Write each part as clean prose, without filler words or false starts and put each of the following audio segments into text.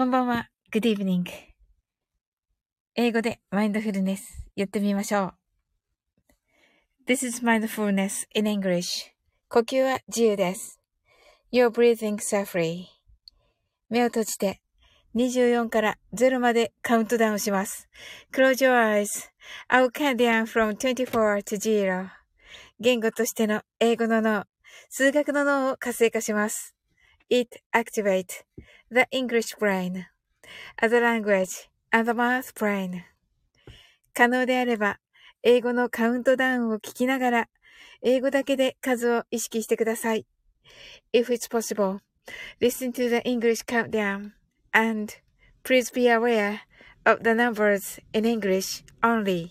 こんばんは。Good evening。英語でマインドフルネスやってみましょう。This is mindfulness in English。呼吸は自由です。You're breathing safely。目を閉じて24から0までカウントダウンします。Close your eyes.I will count down from 24 to 0。言語としての英語の脳、数学の脳を活性化します。It activates the English brain, other language, and the math brain. 可能であれば、英語のカウントダウンを聞きながら、英語だけで数を意識してください。If it's possible, listen to the English countdown, and please be aware of the numbers in English only.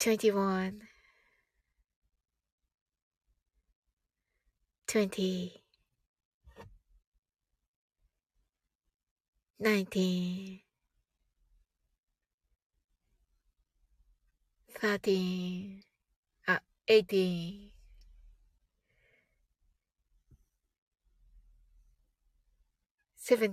21 20 19 13 18 17 16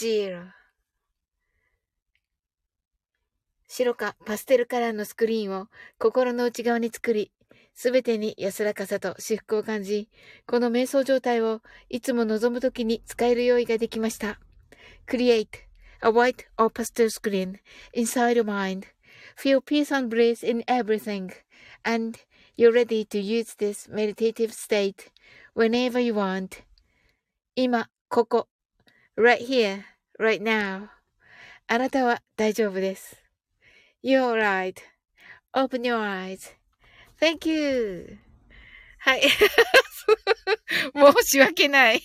0。白かパステルカラーのスクリーンを心の内側に作り、すべてに安らかさと至福を感じ、この瞑想状態をいつも望むときに使える用意ができました。Create a white or pastel screen inside your mind.Feel peace and bliss in everything, and you're ready to use this meditative state whenever you want. 今、ここ。Right here, right now. あなたは大丈夫です。You're right. Open your eyes. Thank you. はい。申し訳ない。はい、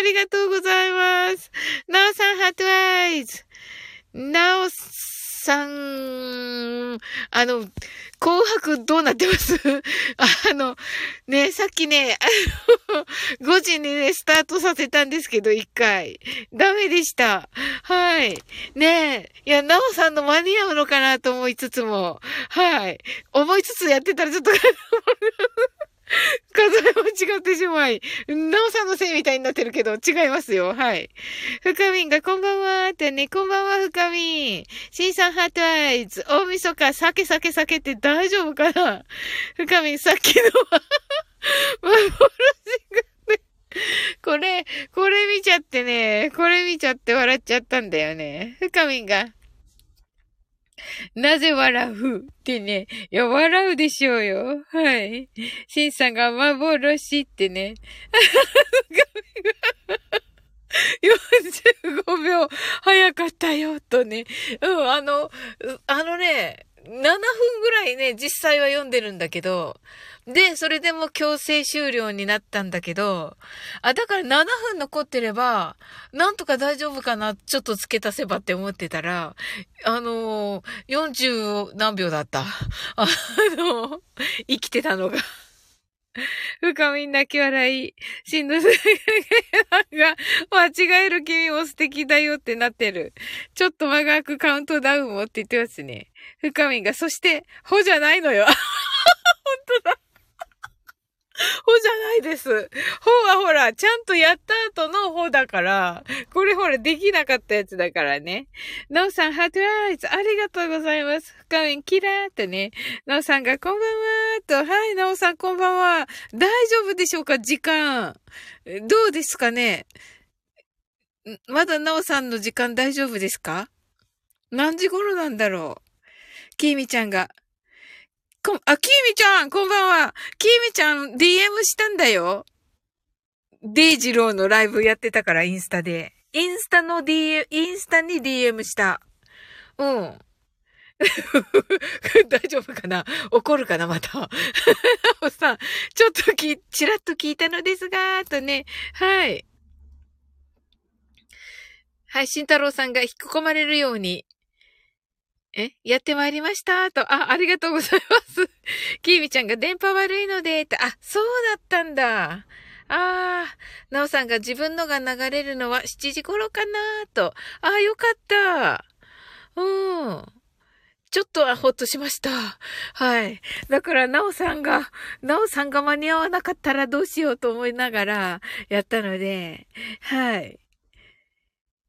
ありがとうございます。なおさん、ハートアイズ。なおさん、紅白どうなってます？ね、さっきね、5時にね、スタートさせたんですけど、1回。ダメでした。はい。ねえ、いや、なおさんの間に合うのかなと思いつつも、はい。思いつつやってたらちょっと数えも違ってしまい。なおさんのせいみたいになってるけど、違いますよ。はい。ふかみんがこんばんはーってね、こんばんはふかみん。しんさんハートアイズ。大晦日、酒って大丈夫かな？ふかみん、さっきのは、幻がね、ここれ見ちゃってね、これ見ちゃって笑っちゃったんだよね。ふかみんが、なぜ笑うってね。いや、笑うでしょうよ。はい。しんさんが幻ってね。ふかみが。45秒早かったよ、とね。うん、ね、7分ぐらいね、実際は読んでるんだけど、で、それでも強制終了になったんだけど、あ、だから7分残ってれば、なんとか大丈夫かな、ちょっと付け足せばって思ってたら、40何秒だった。生きてたのが。ふかみん泣き笑い。しんのすけが、間違える君も素敵だよってなってる。ちょっと間が空くカウントダウンもって言ってますね。ふかみんが、そして、ほじゃないのよ。本当だ。ほじゃないです。ほはほら、ちゃんとやった後のほだから、これほら、できなかったやつだからね。なおさん、ハートアイズ、ありがとうございます。ふかみん、キラーってね。なおさんが、こんばんはーと。はい、なおさん、こんばんは。大丈夫でしょうか、時間。どうですかね。まだなおさんの時間大丈夫ですか？何時頃なんだろう。きみちゃんが、きみちゃん、こんばんは。きみちゃん、DM したんだよ。デイジローのライブやってたから、インスタで。インスタに DM した。うん。大丈夫かな？怒るかなまた。なおさん、ちょっとちらっと聞いたのですが、とね。はい。はい、慎太郎さんが引き込まれるように。やってまいりましたと。あ、ありがとうございます。きみちゃんが電波悪いので、と。あ、そうだったんだ。あー、なおさんが自分のが流れるのは7時頃かなと。あー、よかった。うん。ちょっとほっとしました。はい。だから、なおさんが間に合わなかったらどうしようと思いながらやったので、はい。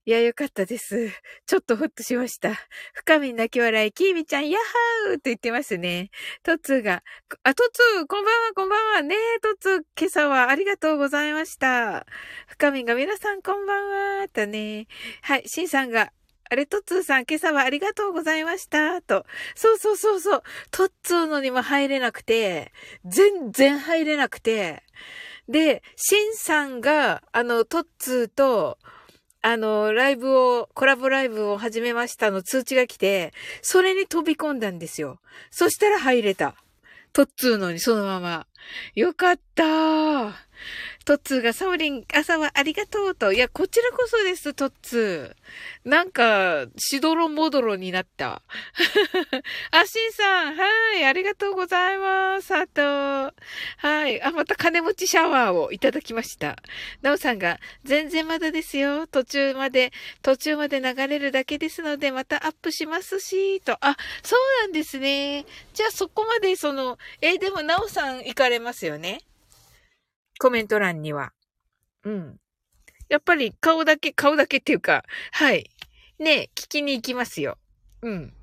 いや、よかったです。ちょっとほっとしました。深み泣き笑い、きーみちゃん、やっはーと言ってますね。トツーが、あ、トツー、こんばんは、こんばんは。ねえ、トツー、今朝はありがとうございました。深みが、皆さん、こんばんは、とね。はい、しんさんが、あれ、トッツーさん、今朝はありがとうございました、と。そう、トッツーのにも入れなくて、全然入れなくて。で、しんさんが、トッツーと、コラボライブを始めましたの通知が来て、それに飛び込んだんですよ。そしたら入れた。トッツーのにそのまま。よかったー。トッツーがサオリン、朝はありがとうと。いや、こちらこそです、トッツー。なんか、しどろもどろになった。あ、しんさん、はい、ありがとうございます。あと、はい。あ、また金持ちシャワーをいただきました。なおさんが、全然まだですよ。途中まで流れるだけですので、またアップしますし、と。あ、そうなんですね。じゃあそこまで、でもなおさん行かれますよね。コメント欄には。うん。やっぱり顔だけっていうか、はい。ね、聞きに行きますよ。うん。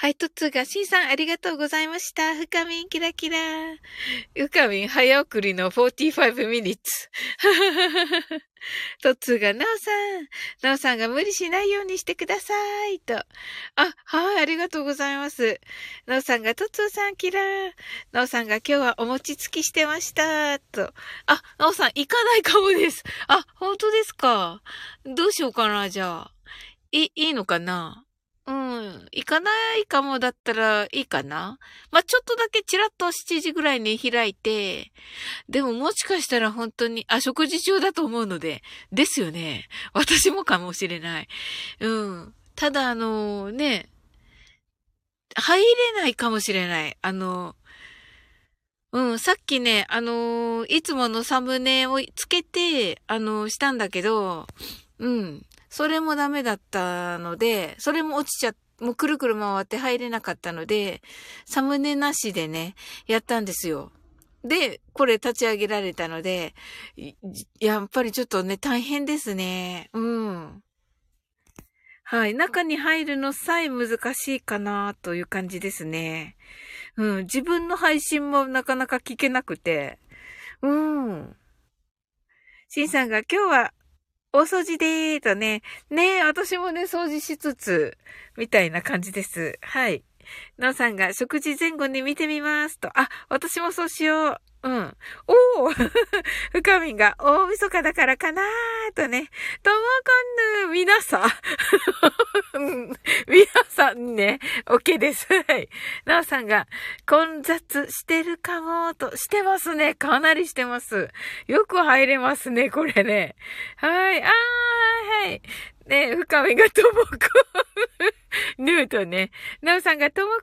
はい、トッツーが、シンさんありがとうございました。ふかみんキラキラ。ふかみん早送りの45 minutes。トッツーが、なおさんが無理しないようにしてください。と。あ、はい、ありがとうございます。なおさんが、トッツーさんキラ。なおさんが、今日はお餅つきしてました。と。あ、なおさん行かないかもです。あ、本当ですか。どうしようかな、じゃあ。いいのかな。うん。行かないかもだったらいいかな。まあ、ちょっとだけチラッと7時ぐらいに開いて、でももしかしたら本当に、あ、食事中だと思うので、ですよね。私もかもしれない。うん。ただね、入れないかもしれない。うん、さっきね、いつものサムネをつけて、したんだけど、うん。それもダメだったので、それももうくるくる回って入れなかったので、サムネなしでね、やったんですよ。で、これ立ち上げられたので、やっぱりちょっとね、大変ですね。うん。はい。中に入るのさえ難しいかなという感じですね。うん。自分の配信もなかなか聞けなくて、しんさんが今日はお掃除でーとね。ねえ、私もね、掃除しつつ、みたいな感じです。はい。のんさんが食事前後に見てみますと。あ、私もそうしよう。うん。おーふかみんが大晦日だからかなーとね。ともこんぬ、皆さん。皆さんね、OK です。はい。なおさんが混雑してるかもーと。してますね。かなりしてます。よく入れますね、これね。はい。あー、はい。ね、深みがともこんぬーとね、なおさんがともこん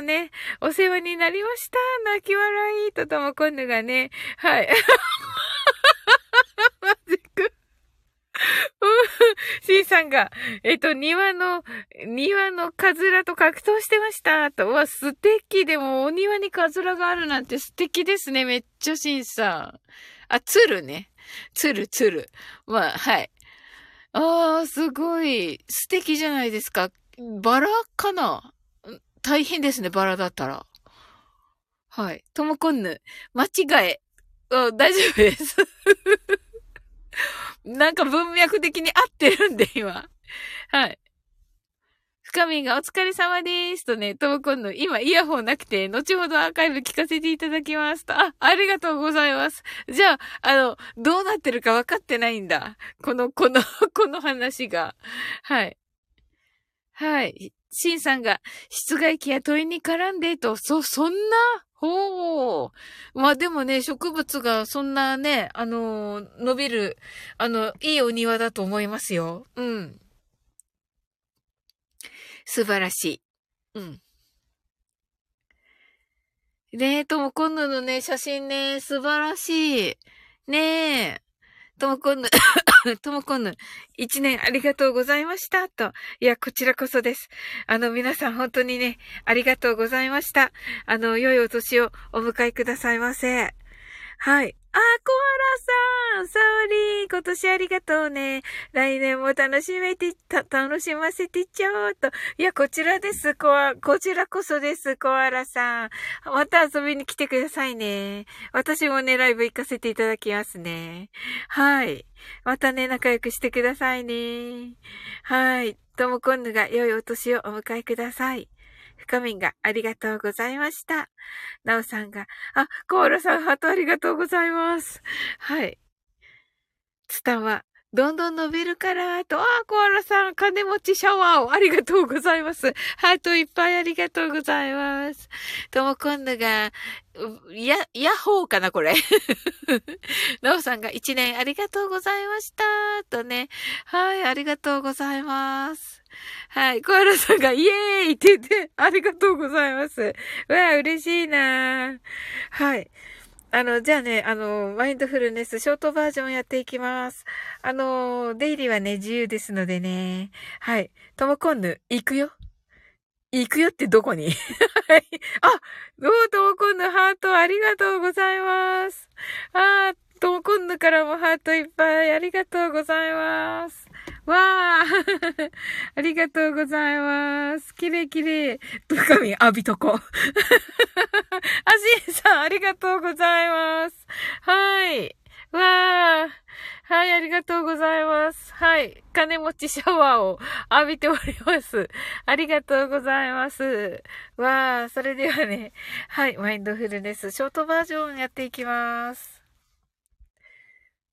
ぬーとね、お世話になりました、泣き笑いとともこんぬがね、はい。マジく。シンさんが、庭のカズラと格闘してましたと。わ、素敵。でも、お庭にカズラがあるなんて素敵ですね。めっちゃシンさん。あ、鶴ね。鶴。まあ、はい。ああ、すごい。素敵じゃないですか。バラかな？大変ですね、バラだったら。はい。ともこんぬ。間違え。大丈夫です。なんか文脈的に合ってるんで、今。はい。深みがお疲れ様ですとね、ともこんぬ。今、イヤホンなくて、後ほどアーカイブ聞かせていただきますと。あ、ありがとうございます。じゃあ、どうなってるか分かってないんだ。この話が。はい。はい。シンさんが、室外機や問いに絡んでと、そんな、ほう。まあでもね、植物がそんなね、伸びる、いいお庭だと思いますよ。うん。素晴らしい。うん。ねえ、ともこんぬのね、写真ね、素晴らしい。ねえ、ともこんぬ、一年ありがとうございました、と。いや、こちらこそです。皆さん本当にね、ありがとうございました。良いお年をお迎えくださいませ。はい。あ、コアラさん、サオリー、今年ありがとうね。来年も楽しませてちゃおうと。いや、こちらです。こちらこそです、コアラさん。また遊びに来てくださいね。私もね、ライブ行かせていただきますね。はい。またね、仲良くしてくださいね。はい。ともこんぬが良いお年をお迎えください。深みんがありがとうございました。なおさんが、あ、コーラさんハートありがとうございます。はい。ツタは、どんどん伸びるから、と、あ、コアラさん、金持ちシャワーをありがとうございます。ハートいっぱいありがとうございます。ともこんぬが、ヤッホーかな、これ。なおさんが一年ありがとうございました、とね。はい、ありがとうございます。はい、コアラさんがイエーイって言って、ありがとうございます。わあ、嬉しいな。はい。じゃあね、マインドフルネス、ショートバージョンやっていきます。出入りはね、自由ですのでね。はい。ともこんぬ、行くよ。行くよってどこにはい。あ、どうもともこんぬ、ハート、ありがとうございます。あー、ともこんぬからもハートいっぱい、ありがとうございます。わーありがとうございます。きれいきれい。深み、浴びとこ。あ、しんさん、ありがとうございます。はい。わーはい、ありがとうございます。はい。金持ちシャワーを浴びております。ありがとうございます。わー、それではね、はい、マインドフルネス、ショートバージョンやっていきます。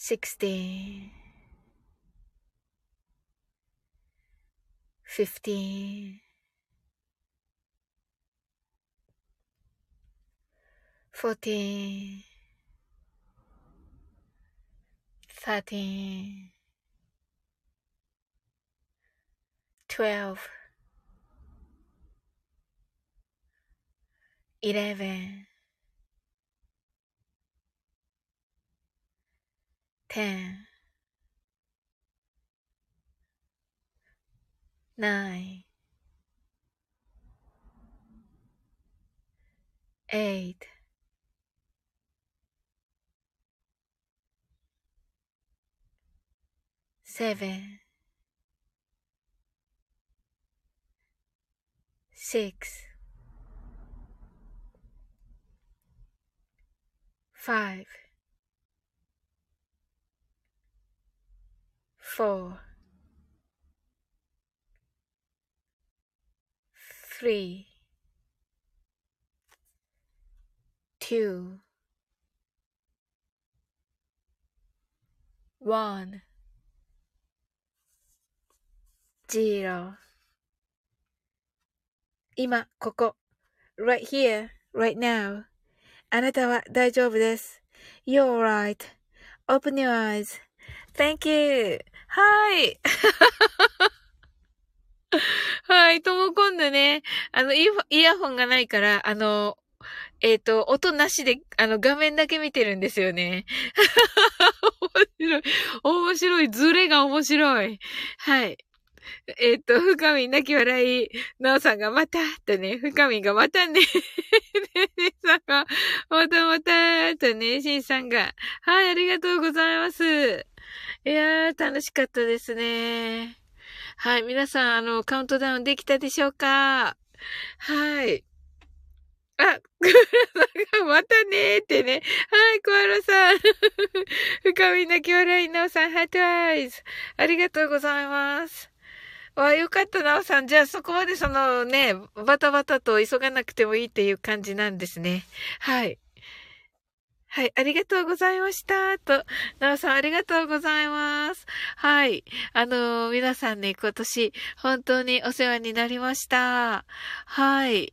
16 15 14 13 12 11 10 9 8 7 6 5 4 3 2 1 0今ここ right here, right now あなたは大丈夫です You're right Open your eyes Thank you はいはい、とも今度ね、イヤホンがないから、音なしで、画面だけ見てるんですよね。面白い、ズレが面白い。はい。深みなき笑い、なおさんがまた、とね、深みがまたね、ねねさんが、また、とね、しんさんが、はい、ありがとうございます。いやー、楽しかったですね。はい。皆さん、カウントダウンできたでしょうか？はい。あ、クワラさんがまたねーってね。はい、クワラさん。深み泣き笑い、なおさん、ハートアイズ。ありがとうございます。わ、よかった、なおさん。じゃあ、そこまでね、バタバタと急がなくてもいいっていう感じなんですね。はい。はい、ありがとうございました。と、なおさんありがとうございます。はい。皆さんね、今年、本当にお世話になりました。はい。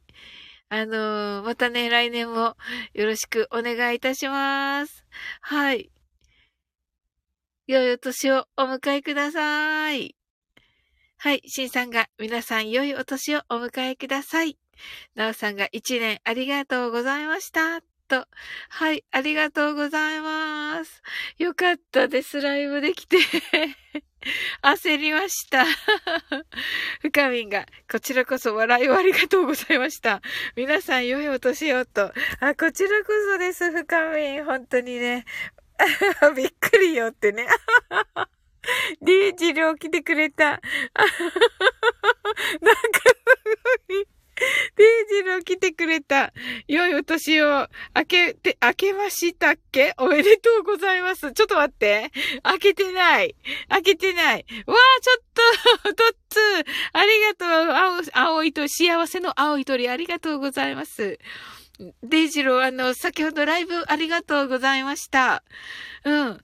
またね、来年もよろしくお願いいたします。はい。良いお年をお迎えください。はい、しんさんが、皆さん良いお年をお迎えください。なおさんが、一年ありがとうございました。はい、ありがとうございます。よかったです、ライブできて。焦りました。ふかみんが、こちらこそ笑いをありがとうございました。皆さん、良いお年をと。あ、こちらこそです、ふかみん。本当にね。びっくりよってね。リージリョウ来てくれた。なんかすごい。デイジロー来てくれた。良いお年を明けましたっけ？おめでとうございます。ちょっと待って。開けてない。わあ、ちょっと、トッツー。ありがとう。青いと、幸せの青い鳥、ありがとうございます。デイジロー、先ほどライブありがとうございました。うん。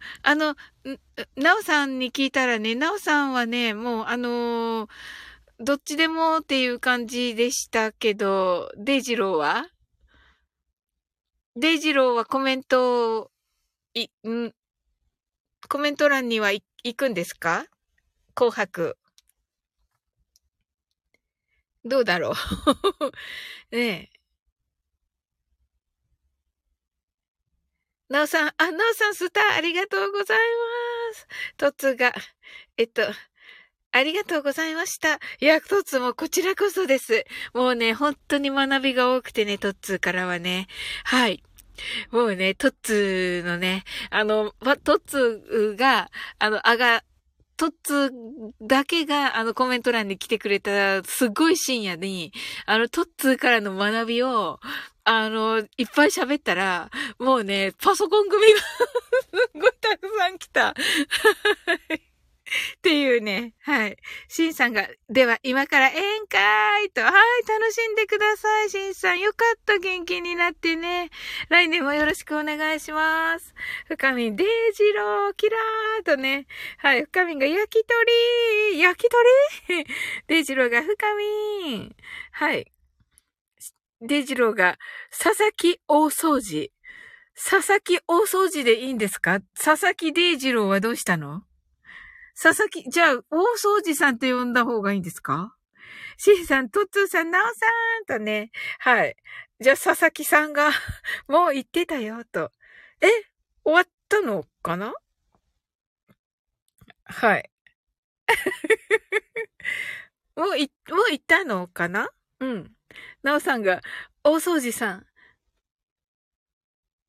なおさんに聞いたらね、なおさんはね、もう、どっちでもっていう感じでしたけど、デイジローはコメントを、コメント欄には行くんですか？紅白。どうだろうねえ。なおさん、なおさんスターありがとうございます。とつが、ありがとうございました。いや、トッツーもこちらこそです。もうね、本当に学びが多くてね、トッツーからはね。はい。もうね、トッツーのね、トッツーが、トッツーだけがコメント欄に来てくれたすごい深夜に、トッツーからの学びを、いっぱい喋ったら、もうね、パソコン組がすごいたくさん来た。っていうね、はい。シンさんが、では今から宴会と、はい、楽しんでください、シンさん。よかった、元気になってね。来年もよろしくお願いします。深見、デイジロー、キラーとね。はい、深見が焼き鳥デイジローが深見、はい。デイジローが、佐々木大掃除。佐々木大掃除でいいんですか？佐々木デイジローはどうしたの？佐々木、じゃあ、大掃除さんって呼んだ方がいいんですか？シンさん、トッツーさん、ナオさんとね、はい。じゃあ、佐々木さんが、もう行ってたよ、と。え？終わったのかな？はい。もう行ったのかな？うん。ナオさんが、大掃除さん。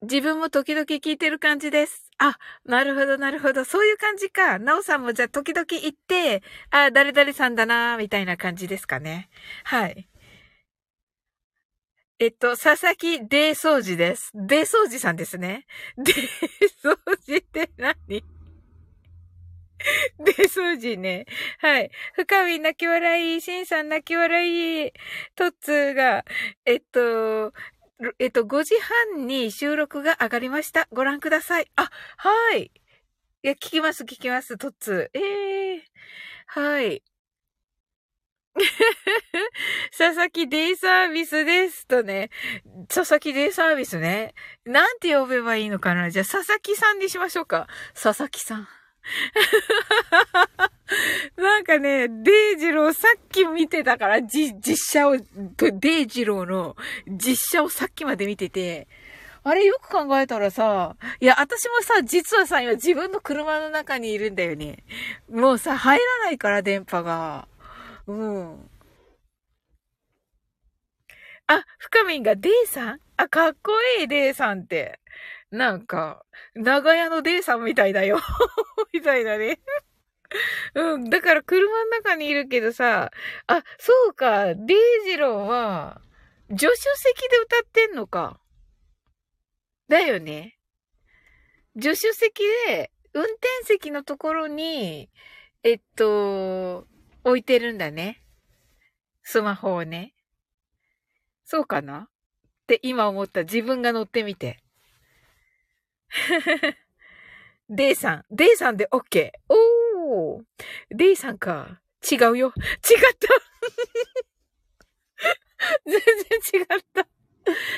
自分も時々聞いてる感じです。あ、なるほど、なるほど。そういう感じか。なおさんもじゃあ時々行って、あ、誰々さんだな、みたいな感じですかね。はい。佐々木デー掃除です。デー掃除さんですね。デー掃除って何？デー掃除ね。はい。深見泣き笑い、しんさん泣き笑い、とっつーが、5時半に収録が上がりました。ご覧ください。あ、はい。いや、聞きます、トッツー。はい。佐々木デイサービスですとね。佐々木デイサービスね。なんて呼べばいいのかな？じゃあ、佐々木さんにしましょうか。佐々木さん。なんかね、デイジローさっき見てたから、実写を、デイジローの実写をさっきまで見てて、あれよく考えたらさ、いや、私もさ、実はさ、今自分の車の中にいるんだよね。もうさ、入らないから、電波が。うん。あ、深見がデイさん？あ、かっこいい、デイさんって。なんか、長屋のデイさんみたいだよ。みたいだね。うん。だから車の中にいるけどさ、あ、そうか、デイジローは、助手席で歌ってんのか。だよね。助手席で、運転席のところに、置いてるんだね。スマホをね。そうかな？って今思った。自分が乗ってみて。デイさん。デイさんで OK。おー。デイさんか。違うよ。違った。全然違った。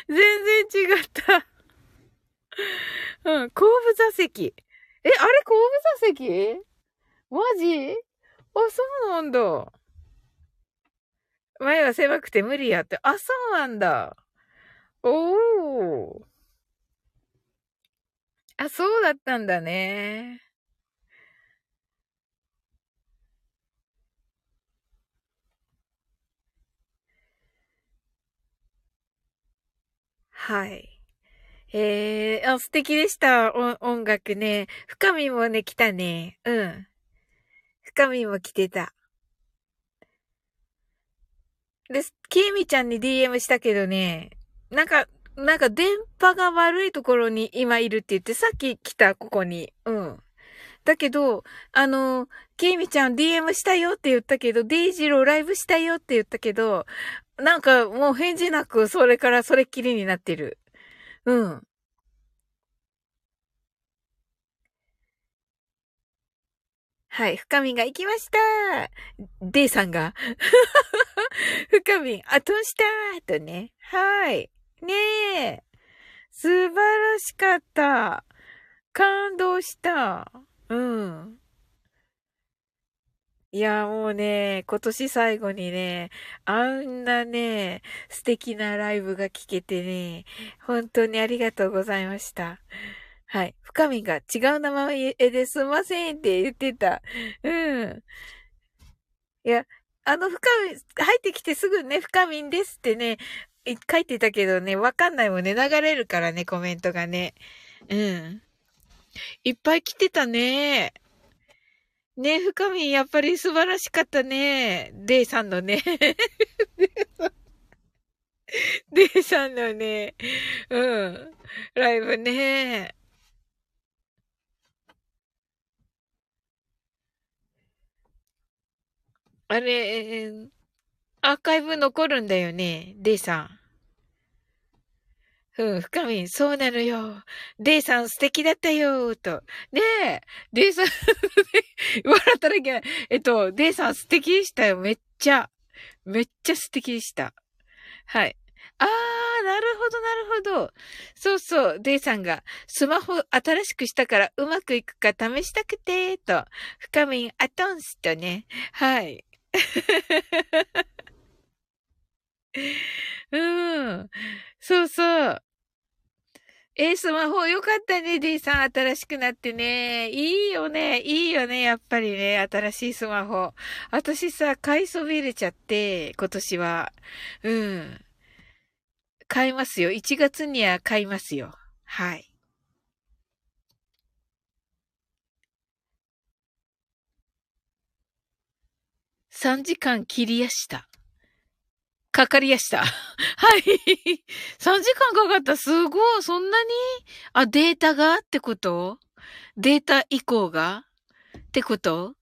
全然違った。うん。後部座席。え、あれ後部座席？マジ？あ、そうなんだ。前は狭くて無理やって。あ、そうなんだ。おー。あ、そうだったんだね。はい。あ、素敵でした。音楽ね。深見もね、来たね。うん。深見も来てた。で、きえみちゃんに DM したけどね、なんか電波が悪いところに今いるって言って、さっき来た、ここに。うん。だけど、きえみちゃん DM したよって言ったけど、デイジローライブしたよって言ったけど、なんかもう返事なく、それからそれっきりになってる。うん。はい。深見が行きましたー。デイさんが。深見、後押したーとね。はい。ねえ、素晴らしかった。感動した。うん。いや、もうね、今年最後にね、あんなね、素敵なライブが聴けてね、本当にありがとうございました。はい。深見が違う名前ですんませんって言ってた。うん。いや、深見、入ってきてすぐね、深見ですってね、書いてたけどね、わかんないもんね。流れるからね、コメントがね。うん。いっぱい来てたね。ね、深み、やっぱり素晴らしかったね。デイさんのね。デイさんのね。うん。ライブね。あれ、アーカイブ残るんだよね、デイさん。うん、深み、そうなのよ。デイさん素敵だったよーと。ねえ、デイさん、笑ったらいけない。デイさん素敵でしたよ。めっちゃ素敵でした。はい。あー、なるほど。そうそう、デイさんが、スマホ新しくしたからうまくいくか試したくてーと。深み、アトンスとね。はい。うん。そうそう。スマホよかったね、D さん。新しくなってね。いいよね。やっぱりね、新しいスマホ。私さ、買いそびれちゃって、今年は。うん。買いますよ。1月には買いますよ。はい。3時間切りやした。かかりやした。はい。3時間かかった。すごい。そんなに？あ、データがってこと？データ移行がってこと？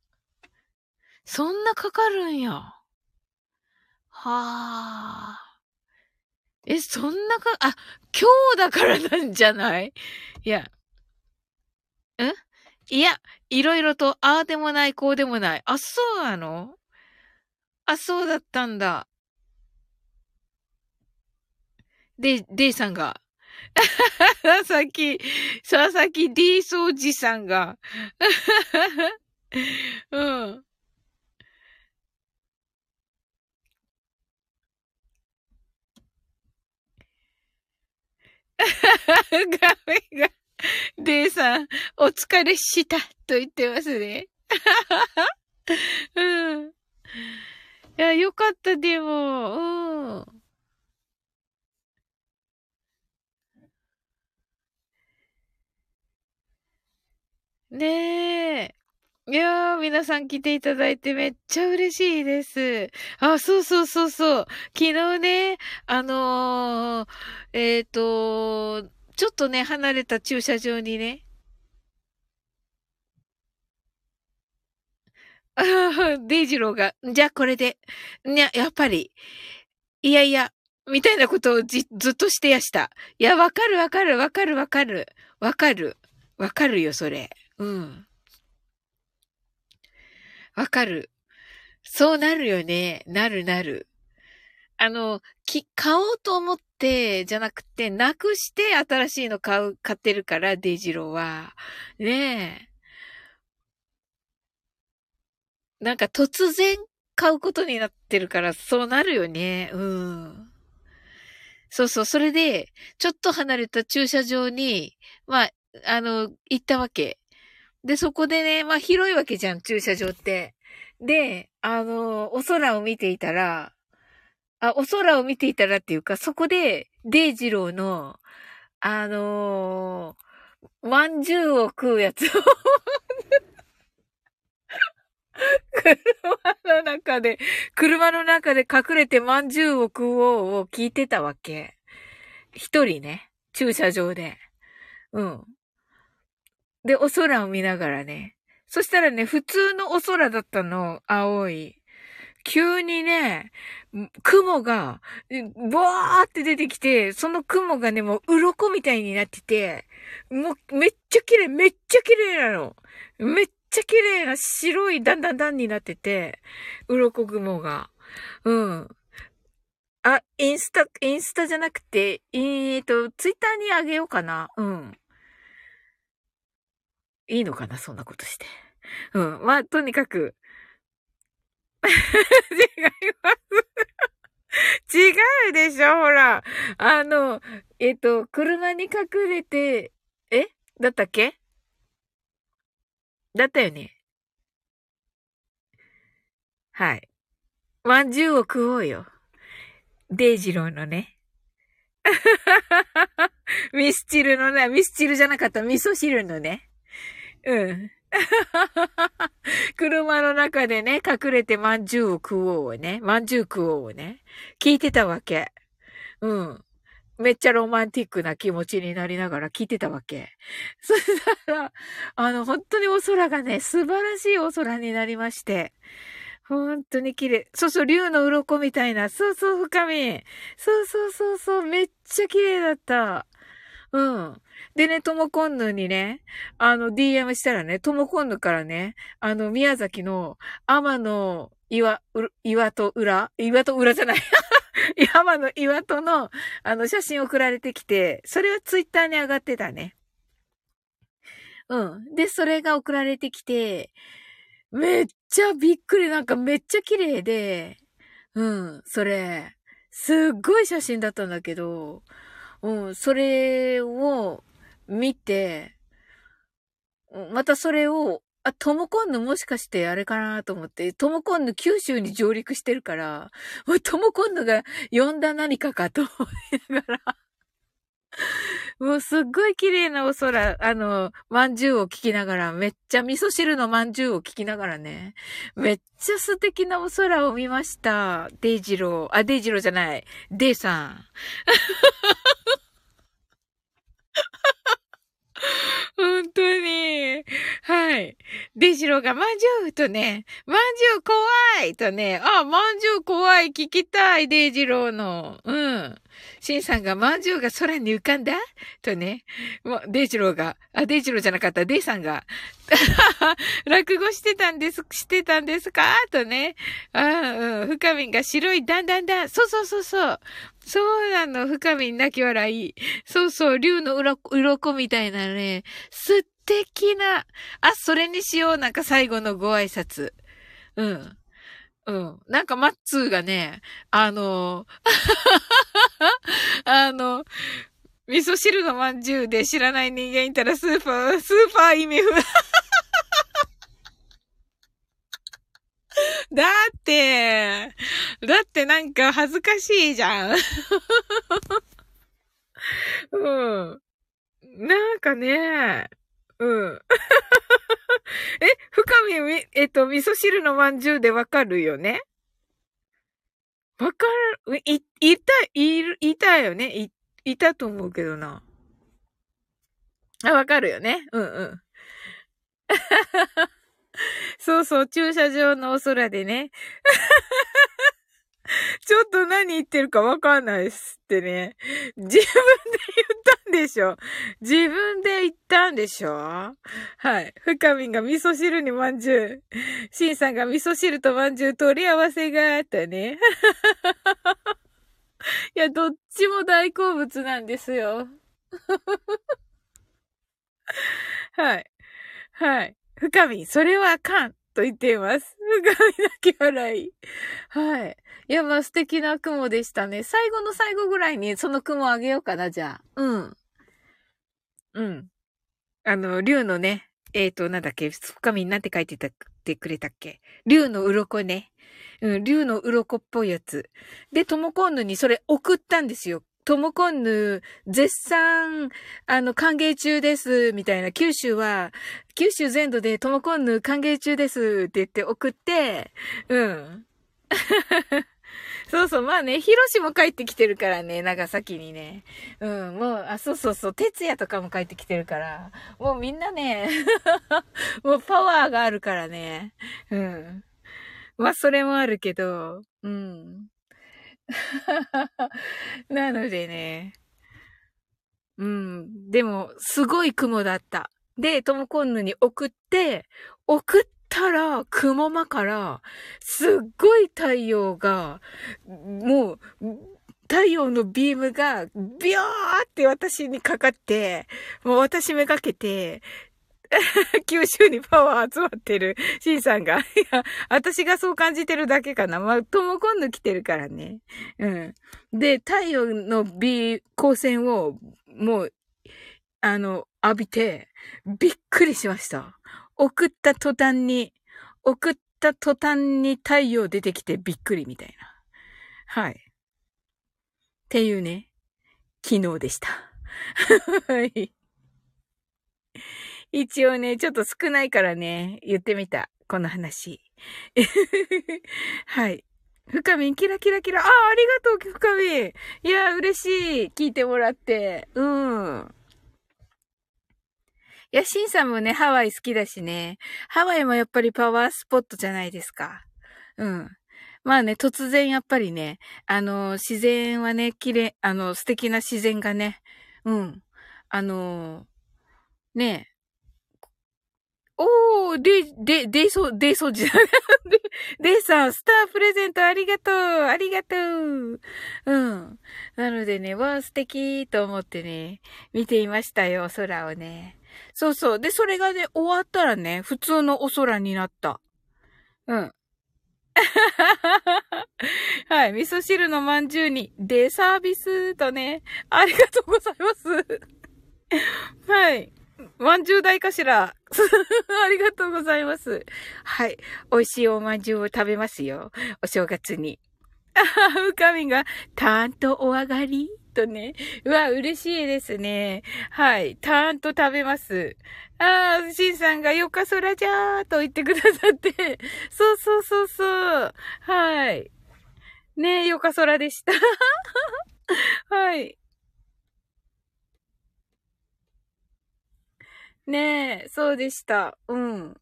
そんなかかるんや。はあ。そんなか、あ、今日だからなんじゃない？いや、いろいろと、ああでもない、こうでもない。あ、そうなの？あ、そうだったんだ。で、D さんが。佐々木 D 掃除さんが。うん。画面が、D さん、お疲れしたと言ってますね。うん。いや、よかった、でも。うん。ねえ。いやー、皆さん来ていただいてめっちゃ嬉しいです。あ、そう。昨日ね、ちょっとね、離れた駐車場にね。デイジローが、じゃあこれで、にゃ、やっぱり、いや、みたいなことをずっとしてやした。いや、わかるよ、それ。うん。わかる。そうなるよね。なる。買おうと思って、じゃなくて、なくして新しいの買ってるから、デイジローは。ねえ。なんか突然買うことになってるから、そうなるよね。うん。そう、それで、ちょっと離れた駐車場に、まあ、行ったわけ。で、そこでね、まあ、広いわけじゃん、駐車場って。で、お空を見ていたらっていうか、そこで、デイジローの、まんじゅうを食うやつを、車の中で隠れてまんじゅうを食おうを聞いてたわけ。一人ね、駐車場で。うん。で、お空を見ながらね。そしたらね、普通のお空だったの、青い。急にね、雲が、ボーって出てきて、その雲がね、もう、鱗みたいになってて、もう、めっちゃ綺麗なの。めっちゃ綺麗な白い、だんになってて、鱗雲が。うん。あ、インスタじゃなくて、ツイッターにあげようかな。うん。いいのかなそんなことして。うん。まあ、とにかく。違います。違うでしょほら。車に隠れて、だったっけだったよね。はい。まんじゅうを食おうよ。デイジローのね。ミスチルのね、ミスチルじゃなかった、味噌汁のね。うん。車の中でね、隠れてまんじゅうを食おうをね、まんじゅう食おうをね、聞いてたわけ。うん。めっちゃロマンティックな気持ちになりながら聞いてたわけ。そしたら、本当にお空がね、素晴らしいお空になりまして。本当に綺麗。そうそう、竜の鱗みたいな。そうそう、深み。そうそうそうそう、めっちゃ綺麗だった。うん。でね、ともこんぬにね、DM したらね、ともこんぬからね、宮崎の天の山の岩戸の、写真送られてきて、それはツイッターに上がってたね。うん。で、それが送られてきて、めっちゃびっくり、なんかめっちゃ綺麗で、うん、それ、すっごい写真だったんだけど、うん、それを見て、またそれを、あ、ともこんぬもしかしてあれかなと思って、ともこんぬ九州に上陸してるから、ともこんぬが呼んだ何かかと思いながら、もうすっごい綺麗なお空、まんじゅうを聞きながら、めっちゃ味噌汁のまんじゅうを聞きながらね、めっちゃ素敵なお空を見ました。デイジロー、あ、デイジローじゃない、デイさん。本当に。はい。デイジローが、まんじゅうとね、まんじゅう怖いとね、あ、まんじゅう怖い聞きたい、デイジローの。うん。シンさんが、まんじゅうが空に浮かんだとね、デイジローが、あ、デイジローじゃなかった、デイさんが、落語してたんですかとね、あ、うん、深みが白い、だん、そう。そうなの、深み泣き笑い。そうそう、竜の鱗みたいなね、素敵な、あ、それにしよう、なんか最後のご挨拶。うん。うん。なんか、マッツーがね、味噌汁のまんじゅうで知らない人間いたらスーパー意味不明。だってなんか恥ずかしいじゃん。うん。なんかね、うん。え、深み、味噌汁のまんじゅうでわかるよね。わかる、いたよね。いたと思うけどな。あ、わかるよね。うん。そう、駐車場のお空でね。ちょっと何言ってるかわかんないっすってね。自分で言ったんでしょ。はい。深みが味噌汁にまんじゅう。シンさんが味噌汁とまんじゅう取り合わせがあったね。いや、どっちも大好物なんですよ。はい。はい。深み、それはあかんと言っています。深み泣き笑い。はい。いや、まあ、素敵な雲でしたね。最後の最後ぐらいにその雲あげようかな、じゃあ。うん。うん。竜のね、なんだっけ、深みなんて書いてたってくれたっけ。竜の鱗ね。うん、竜の鱗っぽいやつ。で、ともこんぬにそれ送ったんですよ。ともこんぬ、絶賛、歓迎中です、みたいな。九州全土でともこんぬ歓迎中です、って言って送って、うん。そう、まあね、広島も帰ってきてるからね、長崎にね。うん、もう、あ、そう、哲也とかも帰ってきてるから、もうみんなね、もうパワーがあるからね。うん。まあ、それもあるけど、うん。なのでね。うん。でも、すごい雲だった。で、ともこんぬに送ったら、雲間から、すっごい太陽が、もう、太陽のビームが、ビョーって私にかかって、もう私めがけて、九州にパワー集まってる、シンさんが。いや、私がそう感じてるだけかな。まあ、ともこんぬ来てるからね。うん。で、太陽の光線を、もう、浴びて、びっくりしました。送った途端に太陽出てきてびっくりみたいな。はい。っていうね。昨日でした。はい。一応ね、ちょっと少ないからね、言ってみた。この話。はい。ふかみん、キラキラキラ。ああ、ありがとう、ふかみん。いやー、嬉しい。聞いてもらって。うん。いや、シンさんもね、ハワイ好きだしね。ハワイもやっぱりパワースポットじゃないですか。うん。まあね、突然やっぱりね、自然はね、綺麗、素敵な自然がね、うん。ね、おー、デイソーじゃない。デイさん、スタープレゼントありがとう、ありがとう。うん。なのでね、わー、素敵と思ってね、見ていましたよ、空をね。そうそう。で、それがね、終わったらね、普通のお空になった。うん。はい。味噌汁のまんじゅうにデサービスとね、ありがとうございます。はい。まんじゅう代かしら。ありがとうございます。はい。美味しいおまんじゅうを食べますよ。お正月に。うかみんが、たーんとお上がりとね。うわ、嬉しいですね。はい。たーんと食べます。あー、しんさんがよかそらじゃーと言ってくださって。そうそうそうそう。はい。ねえ、よかそらでした。はい。ねえ、そうでした。うん。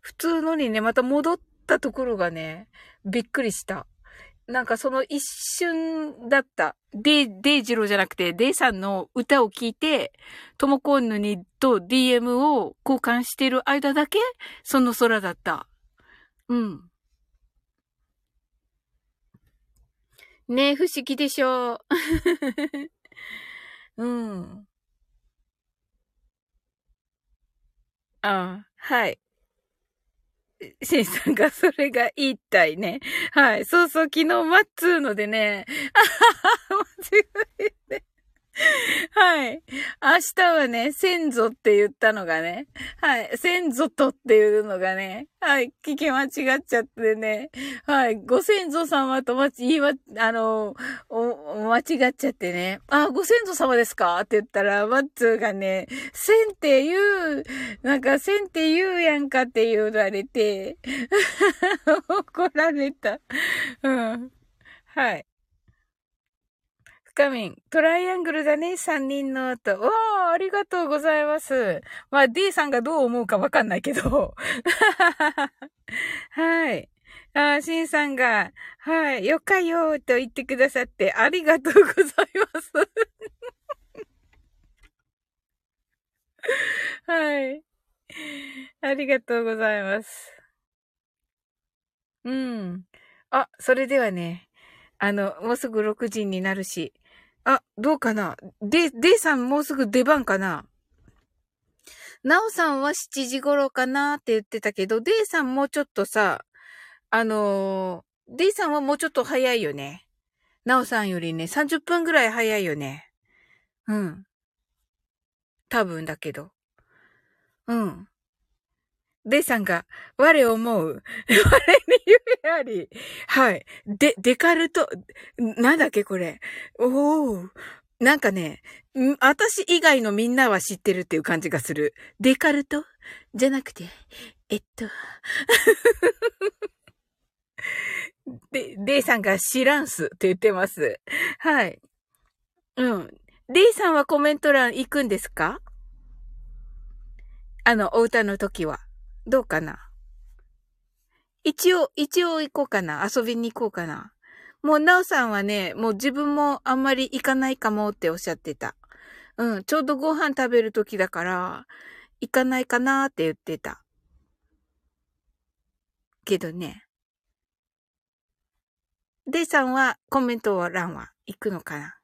普通のにね、また戻ったところがね、びっくりした。なんかその一瞬だった。デイジロじゃなくて、デイさんの歌を聴いて、トモコンヌにと DM を交換してる間だけ、その空だった。うん。ねえ、不思議でしょう。うん。ああ、はい。シンさんがそれが言いたいね。はい。そうそう、昨日マッツーのでね。あはは、間違えて。はい。明日はね、先祖って言ったのがね。はい。先祖とっていうのがね。はい。聞き間違っちゃってね。はい。ご先祖様と間違っちゃってね。あ、ご先祖様ですかって言ったら、マッツーがね、せんって言う、なんかせんって言うやんかって言われて、怒られた。うん。はい。カミン、トライアングルだね、3人の後。わー、ありがとうございます。まあ、D さんがどう思うかわかんないけど。はい。あ、シンさんが、はい、よかよーと言ってくださって、ありがとうございます。はい。ありがとうございます。うん。あ、それではね、もうすぐ6時になるし、あ、どうかな？デイさんもうすぐ出番かな？ナオさんは7時頃かなって言ってたけど、デイさんもうちょっとさ、デイさんはもうちょっと早いよね。ナオさんよりね、30分ぐらい早いよね。うん。多分だけど。うん。デイさんが、我思う。我に夢あり。はい。デカルト、なんだっけこれ。おー。なんかね、私以外のみんなは知ってるっていう感じがする。デカルトじゃなくて、デイさんが知らんすって言ってます。はい。うん。デイさんはコメント欄行くんですか？お歌の時は。どうかな？一応行こうかな。遊びに行こうかな。もう、なおさんはね、もう自分もあんまり行かないかもっておっしゃってた。うん、ちょうどご飯食べる時だから、行かないかなーって言ってた。けどね。デイさんはコメント欄は行くのかな。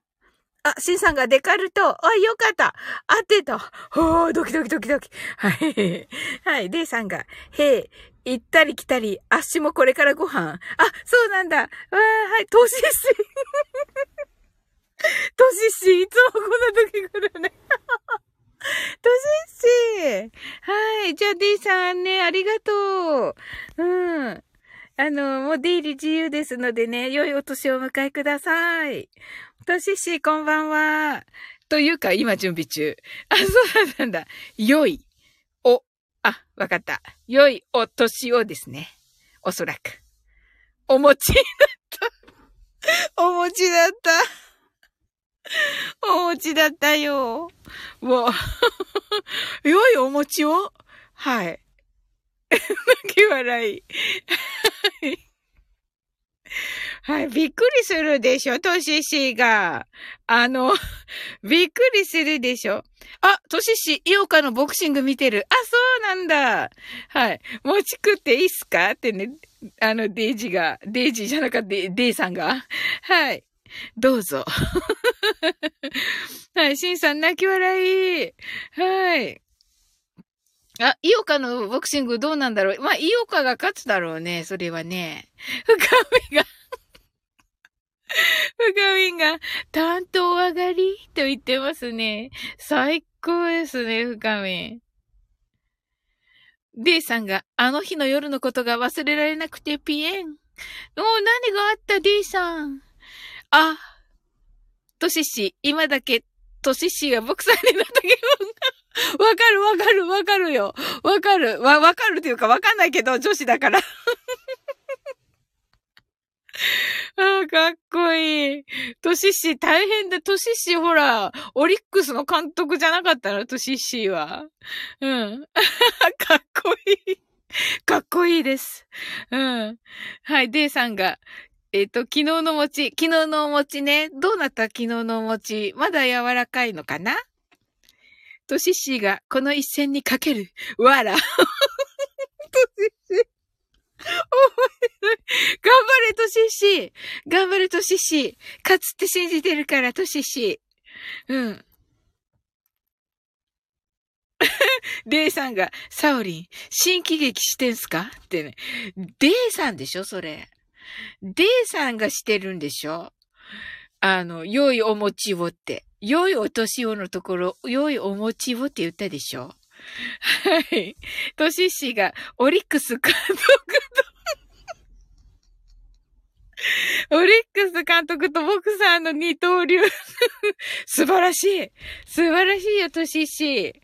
あ、シンさんがデカルト。あ、よかった。合ってた。ほー、ドキドキドキドキ。はい。はい。デイさんが、へー、行ったり来たり、あっしもこれからご飯。あ、そうなんだ。わー、はい、年し。年し、いつもこの時来るね。年し。はい。じゃあ、デイさんね、ありがとう。うん。もう出入り自由ですのでね、良いお年をお迎えください。としっしー、こんばんは。というか、今準備中。あ、そうなんだ。良いお、あ、わかった。良いお年をですね。おそらく。お餅だった。お餅だった。お餅だったよ。もう、良いお餅をはい。泣き笑い。はい。びっくりするでしょ、とししが。びっくりするでしょ。あ、としし、井岡のボクシング見てる。あ、そうなんだ。はい。餅食っていいっすかってね、デイジが、デイジじゃなかった、デイさんが。はい。どうぞ。はい。シンさん、泣き笑い。はい。あ、井岡のボクシングどうなんだろう。まあ、井岡が勝つだろうね。それはね。深みが、担当上がりと言ってますね。最高ですね、深み。デイさんが、あの日の夜のことが忘れられなくてピエン。もう何があった、デイさん。あ、トシシ、今だけ、トシシがボクサーになったけど。わかるよ。わかるというか、わかんないけど、女子だから。ああ、かっこいい。トシッシー大変だ。トシッシーほら、オリックスの監督じゃなかったのトシッシーは。うん。かっこいい。かっこいいです。うん。はい、デイさんが。昨日のお餅ね。どうなった昨日のお餅。まだ柔らかいのかなとしっしーが、この一戦にかける。わら。としっしー。面白い。頑張れ、としっしー。頑張れ、としっしー。勝つって信じてるから、としっしー。うん。デイさんが、サオリン、新喜劇してんすかってね。デイさんでしょそれ。デイさんがしてるんでしょ良いお餅をって。良いお年をのところ、良いお餅をって言ったでしょはい。としっしーが、オリックス監督と、オリックス監督とボクサーの二刀流。素晴らしい。素晴らしいよ、としっしー。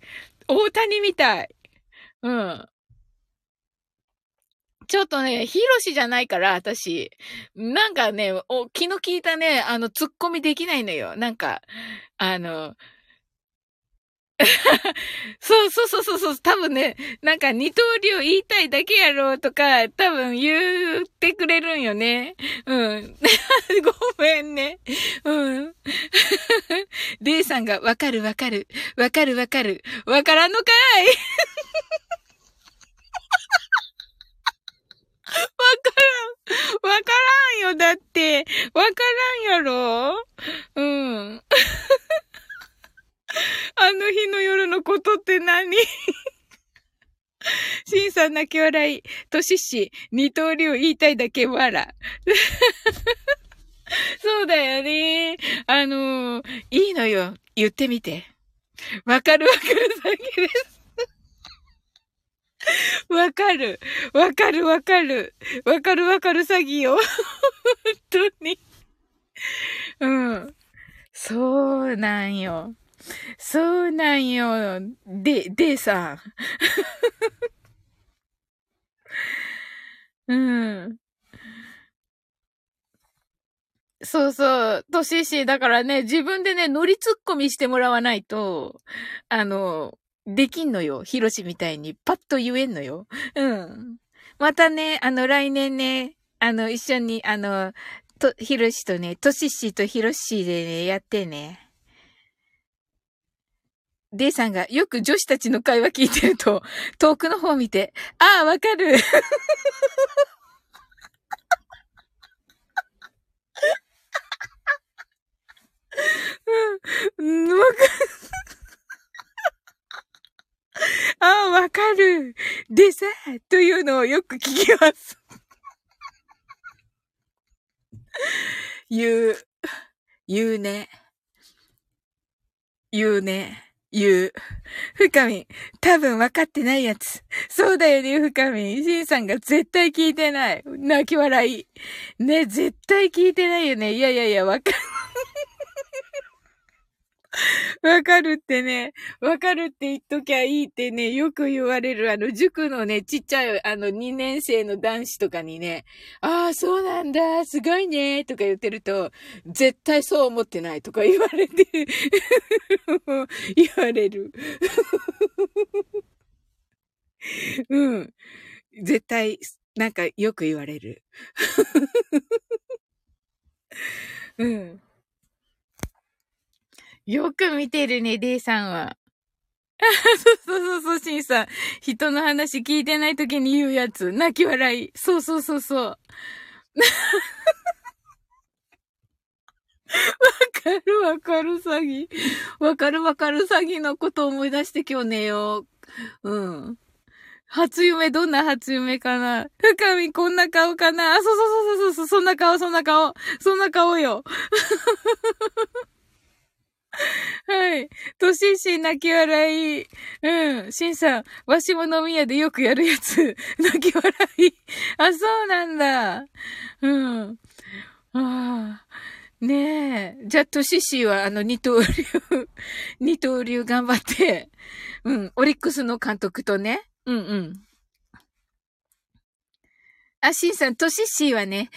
大谷みたい。うん。ちょっとね、ヒロシじゃないから、私。なんかね、気の利いたね、ツッコミできないのよ。なんか、そう、多分ね、なんか二刀流言いたいだけやろうとか、多分言ってくれるんよね。うん。ごめんね。うん。レイさんが、わかる。わからんのかいわからんよ、だって。わからんやろうん。あの日の夜のことって何シンさん泣き笑い。としっしー、二刀流言いたいだけ笑。そうだよね。いいのよ。言ってみて。わかるだけです。わかる詐欺よ。本当に。うん。そうなんよ。でさん。うん。そう、としっしー、だからね、自分でね、乗りツッコミしてもらわないと、できんのよ。ヒロシみたいにパッと言えんのよ。うん。またね、来年ね、一緒に、ヒロシとね、トシッシーとヒロシでね、やってね。デイさんがよく女子たちの会話聞いてると、遠くの方見て、ああ、わかる。うん、わかる。ああ、わかる。でさ、というのをよく聞きます。言うね。言う。深見、多分分かってないやつ。そうだよね、深見。しんさんが絶対聞いてない。泣き笑い。ね、絶対聞いてないよね。いやいやいや、分かる。わかるってね、わかるって言っときゃいいってね、よく言われる、塾のね、ちっちゃい、2年生の男子とかにね、ああ、そうなんだ、すごいね、とか言ってると、絶対そう思ってないとか言われて、言われる。うん。絶対、なんかよく言われる。うん。よく見てるね、デイさんは。そうそうそう、シンさん。人の話聞いてない時に言うやつ。泣き笑い。そうそうそうそう。わかるわかる詐欺。わかるわかる詐欺のことを思い出して今日寝よう。うん。初夢、どんな初夢かな？深見、こんな顔かな？あ、そうそうそうそう、そんな顔、そんな顔。そんな顔よ。はい。としんしん泣き笑い。うん。しんさん、わしも飲み屋でよくやるやつ。泣き笑い。あ、そうなんだ。うん。ああ。ねえ。じゃあ、とししは二刀流。二刀流頑張って。うん。オリックスの監督とね。うんうん。あ、しんさん、とししはね、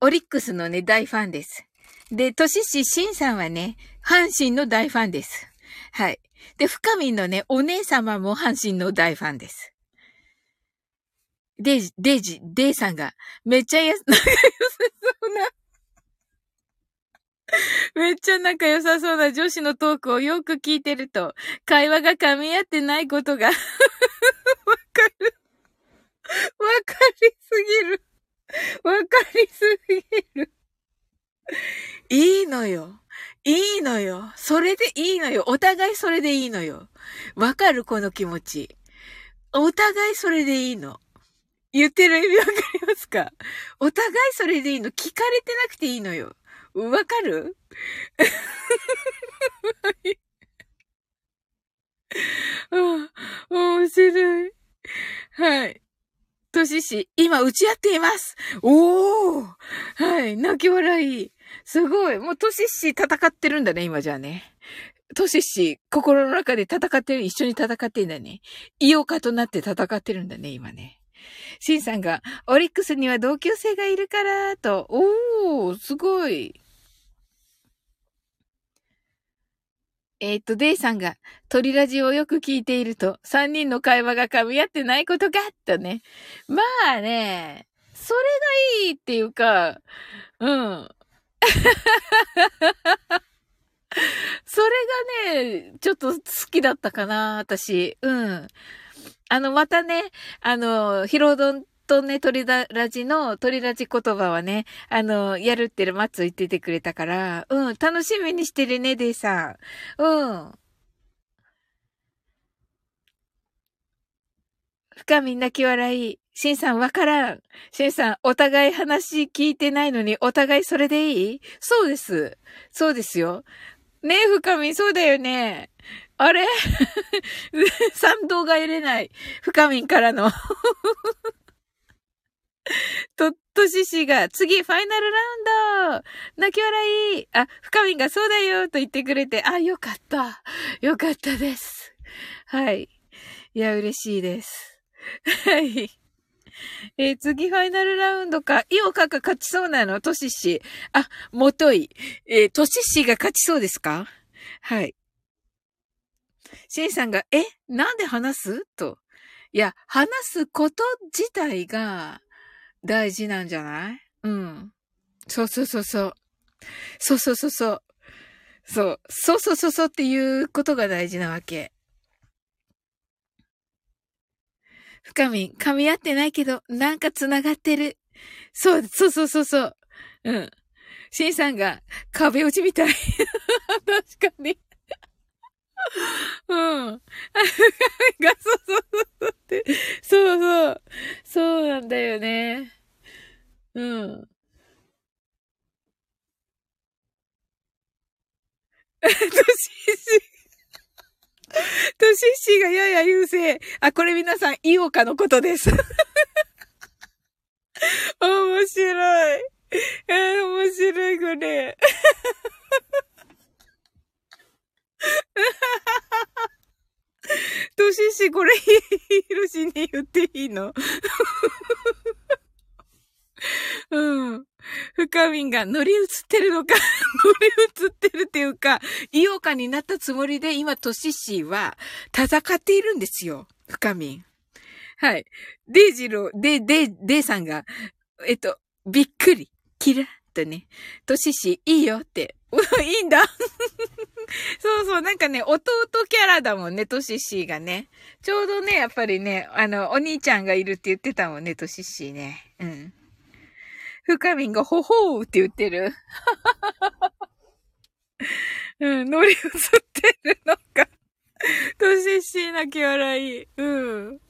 オリックスのね、大ファンです。で、としし、しんさんはね、阪神の大ファンです。はい。で、深見のね、お姉様も阪神の大ファンです。デイさんが、めっちゃ仲良さそうな、めっちゃ仲良さそうな女子のトークをよく聞いてると、会話が噛み合ってないことが、わかる。わかりすぎる。わかりすぎる。いいのよ。いいのよ。それでいいのよ。お互いそれでいいのよ。わかるこの気持ち。お互いそれでいいの。言ってる意味わかりますか？お互いそれでいいの。聞かれてなくていいのよ。わかる？面白い。はい。としし、今打ち合っています。おー！はい。泣き笑い。すごい。もう、トシッシー戦ってるんだね、今じゃあね。トシッシー、心の中で戦ってる、一緒に戦ってんだね。イオカとなって戦ってるんだね、今ね。シンさんが、オリックスには同級生がいるから、と。おー、すごい。デイさんが、鳥ラジをよく聞いていると、3人の会話が噛み合ってないことが、とね。まあね、それがいいっていうか、うん。それがね、ちょっと好きだったかな、私。うん。またね、ヒロドンとね、鳥ラジ言葉はね、やるってるマッツ言っててくれたから、うん、楽しみにしてるね、デイさん。うん。深み泣き笑い。シンさんわからん。シンさん、お互い話聞いてないのに、お互いそれでいい？そうです。そうですよ。ねえ、深み、そうだよね。あれ賛同が得れない。深みからの。とししが、次、ファイナルラウンド！泣き笑い！あ、深みがそうだよと言ってくれて、あ、よかった。よかったです。はい。いや、嬉しいです。はい。次ファイナルラウンドか、イオカが勝ちそうなの？トシシ。あ、もとい。トシシが勝ちそうですか？はい。シンさんが、なんで話す？と。いや、話すこと自体が大事なんじゃない？うん。そうそうそうそう。そうそうそうそう。そう。そうそうそうそうっていうことが大事なわけ。深み、噛み合ってないけど、なんか繋がってる。そう、そうそうそうそう。うん。シンさんが、壁落ちみたい。確かに。うん。深みが、そうそうそうって。そうそう。そうなんだよね。うん。シッシーがやや優勢。あ、これ皆さん、イオカのことです。面白い。面白い、これ。トシッシー、これ、ヒロシに言っていいの？うん。深みんが乗り移ってるのか、乗り移ってるっていうか、イオカになったつもりで今、トシッシーは戦っているんですよ。深みん。はい。デイジロー、デイさんが、びっくり、キラッとね、トシッシーいいよって、いいんだ。そうそう、なんかね、弟キャラだもんね、トシッシーがね。ちょうどね、やっぱりね、お兄ちゃんがいるって言ってたもんね、トシッシーね。うん。深みんがほほーって言ってる。うん、乗り移ってるのか。トシッシー泣き笑い。うん。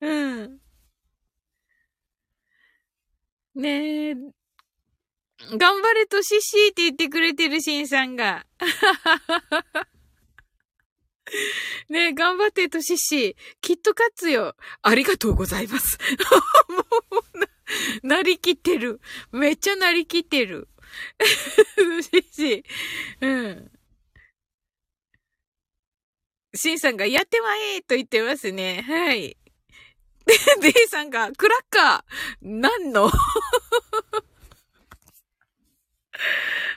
うん。ねえ。頑張れトシッシーって言ってくれてるしんさんが。ねえ、頑張ってトシッシー。きっと勝つよ。ありがとうございます。もう、なりきってる。めっちゃなりきってる。トシッシー。うん。シンさんがやってまえーと言ってますね。はい。で、デイさんがクラッカーなんの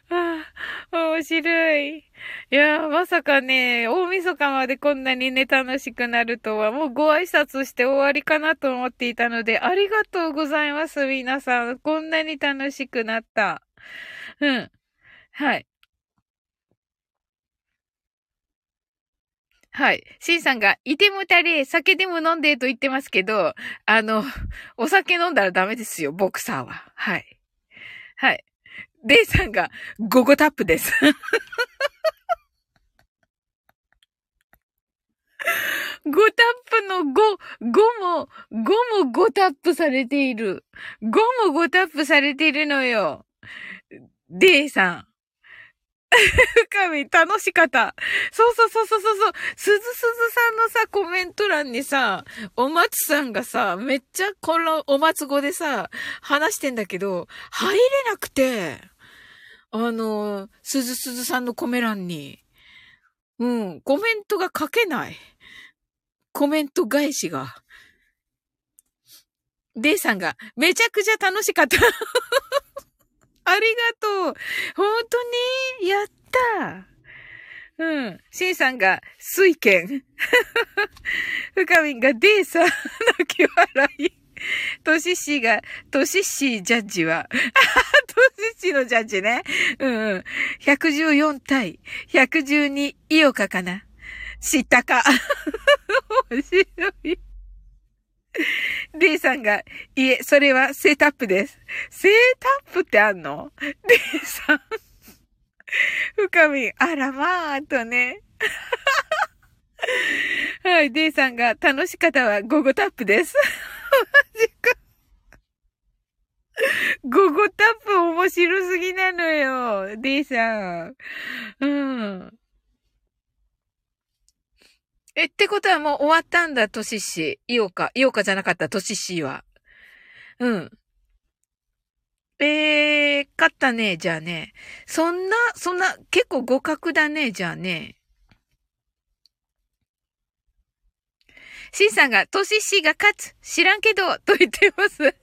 ああ、面白い。いやー、まさかね、大晦日までこんなにね、楽しくなるとは、もうご挨拶して終わりかなと思っていたので、ありがとうございます、皆さん。こんなに楽しくなった。うん。はい。はい。シンさんが、いてもたれ、酒でも飲んでと言ってますけど、お酒飲んだらダメですよ、ボクサーは。はい。はい。デイさんが、ゴゴタップです。ゴタップのゴもゴタップされている。ゴもゴタップされているのよ。デイさん。深み、楽しかった。そうそうそうそうそう。すずさんのさ、コメント欄にさ、お松さんがさ、めっちゃこのお松語でさ、話してんだけど、入れなくて、すずさんのコメ欄に。うん、コメントが書けない。コメント返しが。デイさんが、めちゃくちゃ楽しかった。ありがとう。本当にやった。うん。シンさんが、水拳。深みんが、デーサー、泣き笑い。トシッシーが、トシッシージャッジは。トシッシーのジャッジね。うん。114対112イオカかな。知ったか。面白い。レイさんが、いえ、それはセータップです。セータップってあんの？レイさん。深み、あらまーとね。はい、レイさんが、楽しかったはゴゴタップです。マジか。ゴゴタップ面白すぎなのよ、レイさん。うん。ってことはもう終わったんだ、トシッシー。イオカじゃなかった、トシッシーは。うん。勝ったね、じゃあね。そんな、結構互角だね、じゃあね。シンさんが、トシッシーが勝つ、知らんけど、と言ってます。はい。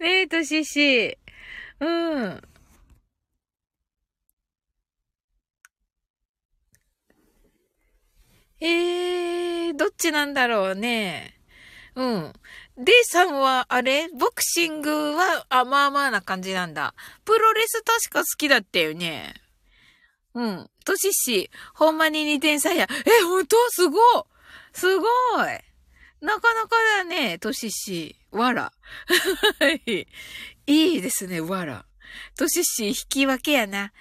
ねえ、トシッシー。うん。どっちなんだろうね。うん。デイさんは、あれ？ボクシングは、まあまあな感じなんだ。プロレス確か好きだったよね。うん。トシッシー、ほんまに2点差や。え、ほんと？すごいなかなかだね、トシッシー。わら。いいですね、わら。トシッシー、引き分けやな。あ、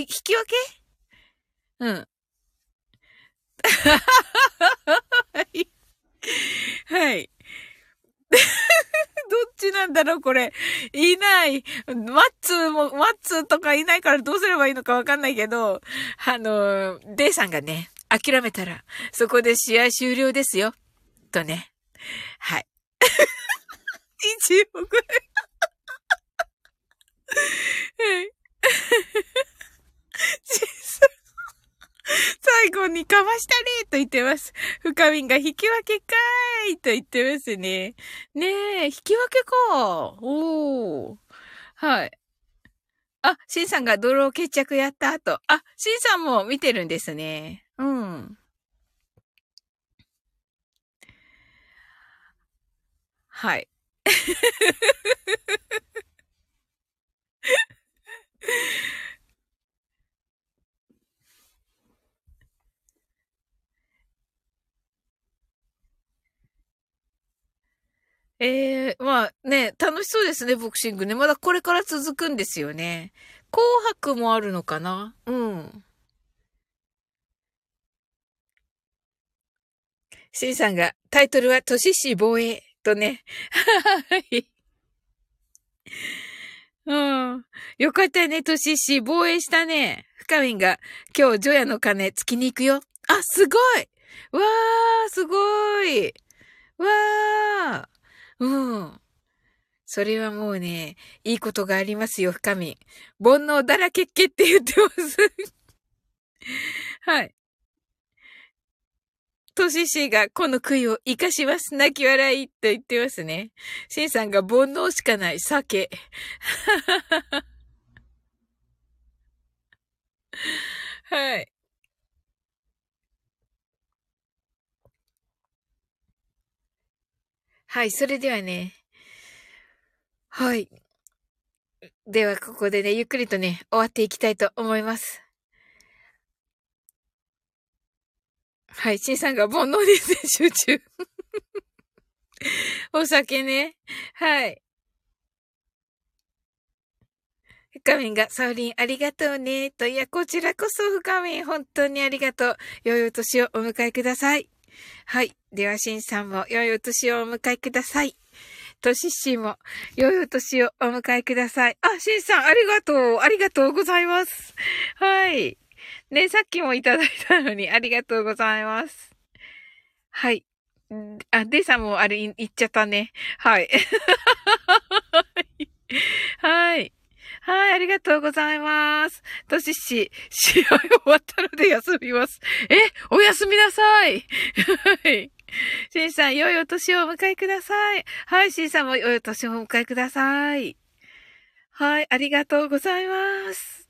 え、引き分け？うん。はい。はい。っちなんだろうこれ。いない。マッツーとかいないからどうすればいいのかわかんないけど、デイさんがね、諦めたら、そこで試合終了ですよ。とね。はい。一億円。最後にかましたねと言ってます。フカミンが引き分けかーいと言ってますね。ねえ、引き分けか。おー。はい。あ、シンさんがドロー決着やった後。あ、シンさんも見てるんですね。うん。はい。まあね、楽しそうですね、ボクシングね。まだこれから続くんですよね。紅白もあるのかな？うん。シンさんが、タイトルはトシシ防衛とね。はい。うん。よかったね、トシシ防衛したね。深みんが、今日、除夜の鐘、つきに行くよ。あ、すごい！わー、すごい！わー。うん。それはもうね、いいことがありますよ、深み。煩悩だらけっけって言ってます。はい。トシシがこの悔いを生かします。泣き笑いと言ってますね。シンさんが煩悩しかない酒。はい。はい、それではね。はい。では、ここでね、ゆっくりとね、終わっていきたいと思います。はい、シンさんが煩悩に集中。お酒ね。はい。ふかみんが、サオリンありがとうね。と、いや、こちらこそふかみん、本当にありがとう。良いお年をお迎えください。はい。では、シンさんも良いお年をお迎えください。としっしーも良いお年をお迎えください。あ、シンさん、ありがとう。ありがとうございます。はい。ね、さっきもいただいたのにありがとうございます。はい。あ、デイさんもあれ言っちゃったね。はい。はい。はい、ありがとうございます。としっし、試合終わったので休みます。え、おやすみなさい。はい。しんさん、良いお年をお迎えください。はい、しんさんも良いお年をお迎えください。はい、ありがとうございます。